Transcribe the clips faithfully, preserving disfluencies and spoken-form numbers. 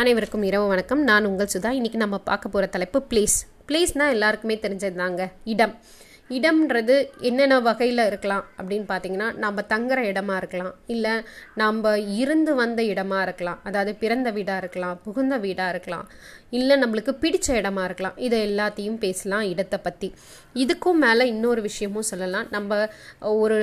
அனைவருக்கும் இரவு வணக்கம். நான் உங்கள் சுதா. இன்றைக்கி நம்ம பார்க்க போகிற தலைப்பு பிளேஸ். பிளேஸ்னால் எல்லாருக்குமே தெரிஞ்சது தாங்க. இடம் இடம்ன்றது என்னென்ன வகையில் இருக்கலாம் அப்படின்னு பார்த்தீங்கன்னா, நம்ம தங்குற இடமா இருக்கலாம், இல்லை நம்ம இருந்து வந்த இடமா இருக்கலாம், அதாவது பிறந்த வீடாக இருக்கலாம், புகுந்த வீடாக இருக்கலாம், இல்லை நம்மளுக்கு பிடிச்ச இடமா இருக்கலாம். இதை எல்லாத்தையும் பேசலாம் இடத்தை பற்றி. இதுக்கும் மேலே இன்னொரு விஷயமும் சொல்லலாம். நம்ம ஒரு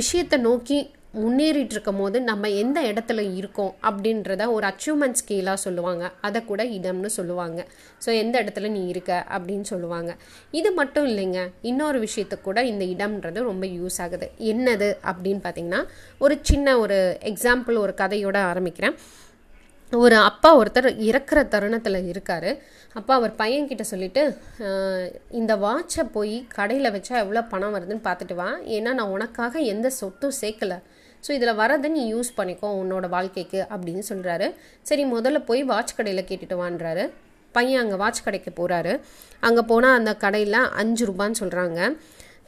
விஷயத்தை நோக்கி முன்னேறிட்டு இருக்கும் போது நம்ம எந்த இடத்துல இருக்கோம் அப்படின்றத ஒரு அச்சீவ்மெண்ட் ஸ்கேலாக சொல்லுவாங்க. அதை கூட இடம்னு சொல்லுவாங்க. ஸோ எந்த இடத்துல நீ இருக்க அப்படின்னு சொல்லுவாங்க. இது மட்டும் இல்லைங்க, இன்னொரு விஷயத்த கூட இந்த இடம்ன்றது ரொம்ப யூஸ் ஆகுது. என்னது அப்படின்னு பார்த்தீங்கன்னா, ஒரு சின்ன ஒரு எக்ஸாம்பிள், ஒரு கதையோட ஆரம்பிக்கிறேன். ஒரு அப்பா ஒருத்தர் இறக்குற தருணத்தில் இருக்கார். அப்பா அவர் பையன்கிட்ட சொல்லிட்டு, இந்த வாட்சை போய் கடையில் வச்சா எவ்வளோ பணம் வருதுன்னு பார்த்துட்டு வா, ஏன்னா நான் உனக்காக எந்த சொத்தும் சேர்க்கலை, ஸோ இதில் வரதை நீ யூஸ் பண்ணிக்கோ உன்னோட வாழ்க்கைக்கு அப்படின்னு சொல்கிறாரு. சரி, முதல்ல போய் வாட்ச் கடையில் கேட்டுட்டு வான்றாரு. பையன் அங்கே வாட்ச் கடைக்கு போகிறாரு. அங்கே போனால் அந்த கடையில் அஞ்சு ரூபான்னு சொல்கிறாங்க.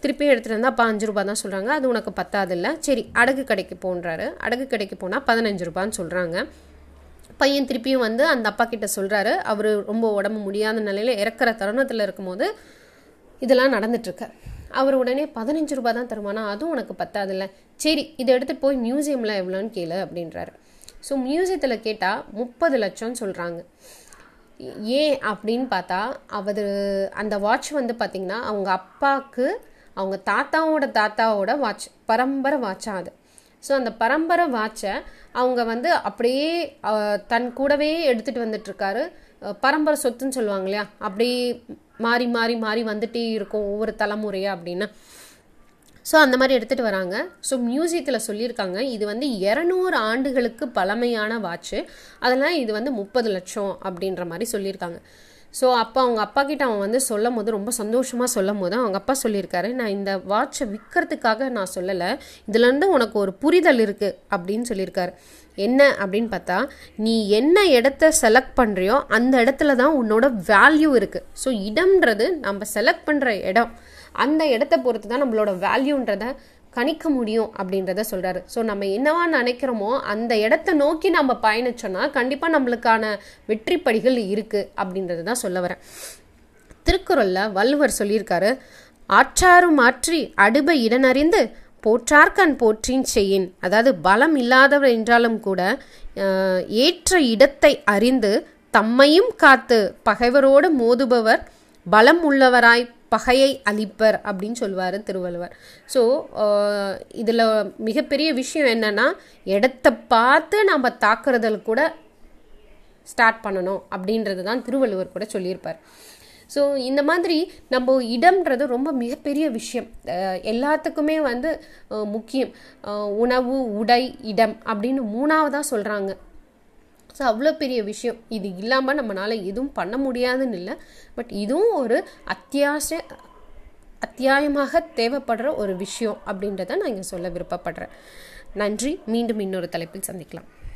திருப்பி எடுத்துகிட்டு வந்தால் அப்பா அஞ்சு ரூபா தான் சொல்கிறாங்க. அது உனக்கு பத்தாதில்லை, சரி அடகு கடைக்கு போன்றாரு. அடகு கடைக்கு போனால் பதினஞ்சு ரூபான்னு சொல்கிறாங்க. பையன் திருப்பியும் வந்து அந்த அப்பா கிட்ட சொல்கிறாரு. அவர் ரொம்ப உடம்பு முடியாத நிலையில் இறக்குற தருணத்தில் இருக்கும்போது இதெல்லாம் நடந்துட்டுருக்கு. அவர் உடனே பதினஞ்சு ரூபா தான் தருவானா, அதுவும் உனக்கு பத்தாதில்லை, சரி இதை எடுத்துகிட்டு போய் மியூசியமில் எவ்வளோன்னு கேளு அப்படின்றாரு. ஸோ மியூசியத்தில் கேட்டால் முப்பது லட்சம்னு சொல்கிறாங்க. ஏன் அப்படின்னு பார்த்தா, அவர் அந்த வாட்ச் வந்து பார்த்திங்கன்னா அவங்க அப்பாவுக்கு அவங்க தாத்தாவோட தாத்தாவோட வாட்ச், பரம்பரை வாட்சாக அது. ஸோ அந்த பரம்பரை வாட்சை அவங்க வந்து அப்படியே தன் கூடவே எடுத்துகிட்டு வந்துட்டுருக்காரு. பரம்பரை சொத்துன்னு சொல்லுவாங்க இல்லையா, அப்படியே மாறி மாறி மாறி வந்துட்டே இருக்கும் ஒவ்வொரு தலைமுறையாக அப்படின்னு. ஸோ அந்த மாதிரி எடுத்துகிட்டு வராங்க. ஸோ மியூசியத்தில் சொல்லியிருக்காங்க, இது வந்து இரநூறு ஆண்டுகளுக்கு பழமையான வாட்சு, அதெல்லாம் இது வந்து முப்பது லட்சம் அப்படின்ற மாதிரி சொல்லியிருக்காங்க. ஸோ அப்போ அவங்க அப்பா கிட்ட அவன் வந்து சொல்லும் போது, ரொம்ப சந்தோஷமாக சொல்லும் போது அவங்க அப்பா சொல்லியிருக்காரு, நான் இந்த வாட்சை விற்கிறதுக்காக நான் சொல்லலை, இதுலேருந்து உனக்கு ஒரு புரிதல் இருக்குது அப்படின்னு சொல்லியிருக்காரு. என்ன அப்படின்னு பார்த்தா, நீ என்ன இடத்த செலக்ட் பண்ணுறியோ அந்த இடத்துல தான் உன்னோட வேல்யூ இருக்குது. ஸோ இடம்ன்றது நம்ம செலக்ட் பண்ணுற இடம், அந்த இடத்த பொறுத்து தான் நம்மளோட வேல்யூன்றத கணிக்க முடியும் அப்படின்றத சொல்கிறாரு. ஸோ நம்ம என்னவா நினைக்கிறோமோ அந்த இடத்த நோக்கி நம்ம பயணிச்சோன்னா கண்டிப்பாக நம்மளுக்கான வெற்றி படிகள் இருக்குது அப்படின்றது தான் சொல்ல வரேன். திருக்குறளில் வள்ளுவர் சொல்லியிருக்காரு, ஆற்றாறு மாற்றி அடுபை இடனறிந்து போற்றார்கண் போற்றின் செய்யின், அதாவது பலம் இல்லாதவர் என்றாலும் கூட ஏற்ற இடத்தை அறிந்து தம்மையும் காத்து பகைவரோடு மோதுபவர் பலம் உள்ளவராய் பகையை அழிப்பர் அப்படின்னு சொல்லுவார் திருவள்ளுவர். ஸோ இதில் மிகப்பெரிய விஷயம் என்னென்னா, இடத்தை பார்த்து நம்ம தாக்குறதில் கூட ஸ்டார்ட் பண்ணணும் அப்படின்றது தான் திருவள்ளுவர் கூட சொல்லியிருப்பார். ஸோ இந்த மாதிரி நம்ம இடம்ன்றது ரொம்ப மிகப்பெரிய விஷயம், எல்லாத்துக்குமே வந்து முக்கியம். உணவு, உடை, இடம் அப்படின்னு மூணாவதாக சொல்கிறாங்க. ஸோ அவ்வளோ பெரிய விஷயம். இது இல்லாமல் நம்மளால் எதுவும் பண்ண முடியாதுன்னு இல்லை, பட் இதுவும் ஒரு அத்தியாவசிய அத்தியாயமாக தேவைப்படுற ஒரு விஷயம் அப்படின்றத நான் இங்கே சொல்ல விருப்பப்படுறேன். நன்றி. மீண்டும் இன்னொரு தலைப்பில் சந்திக்கலாம்.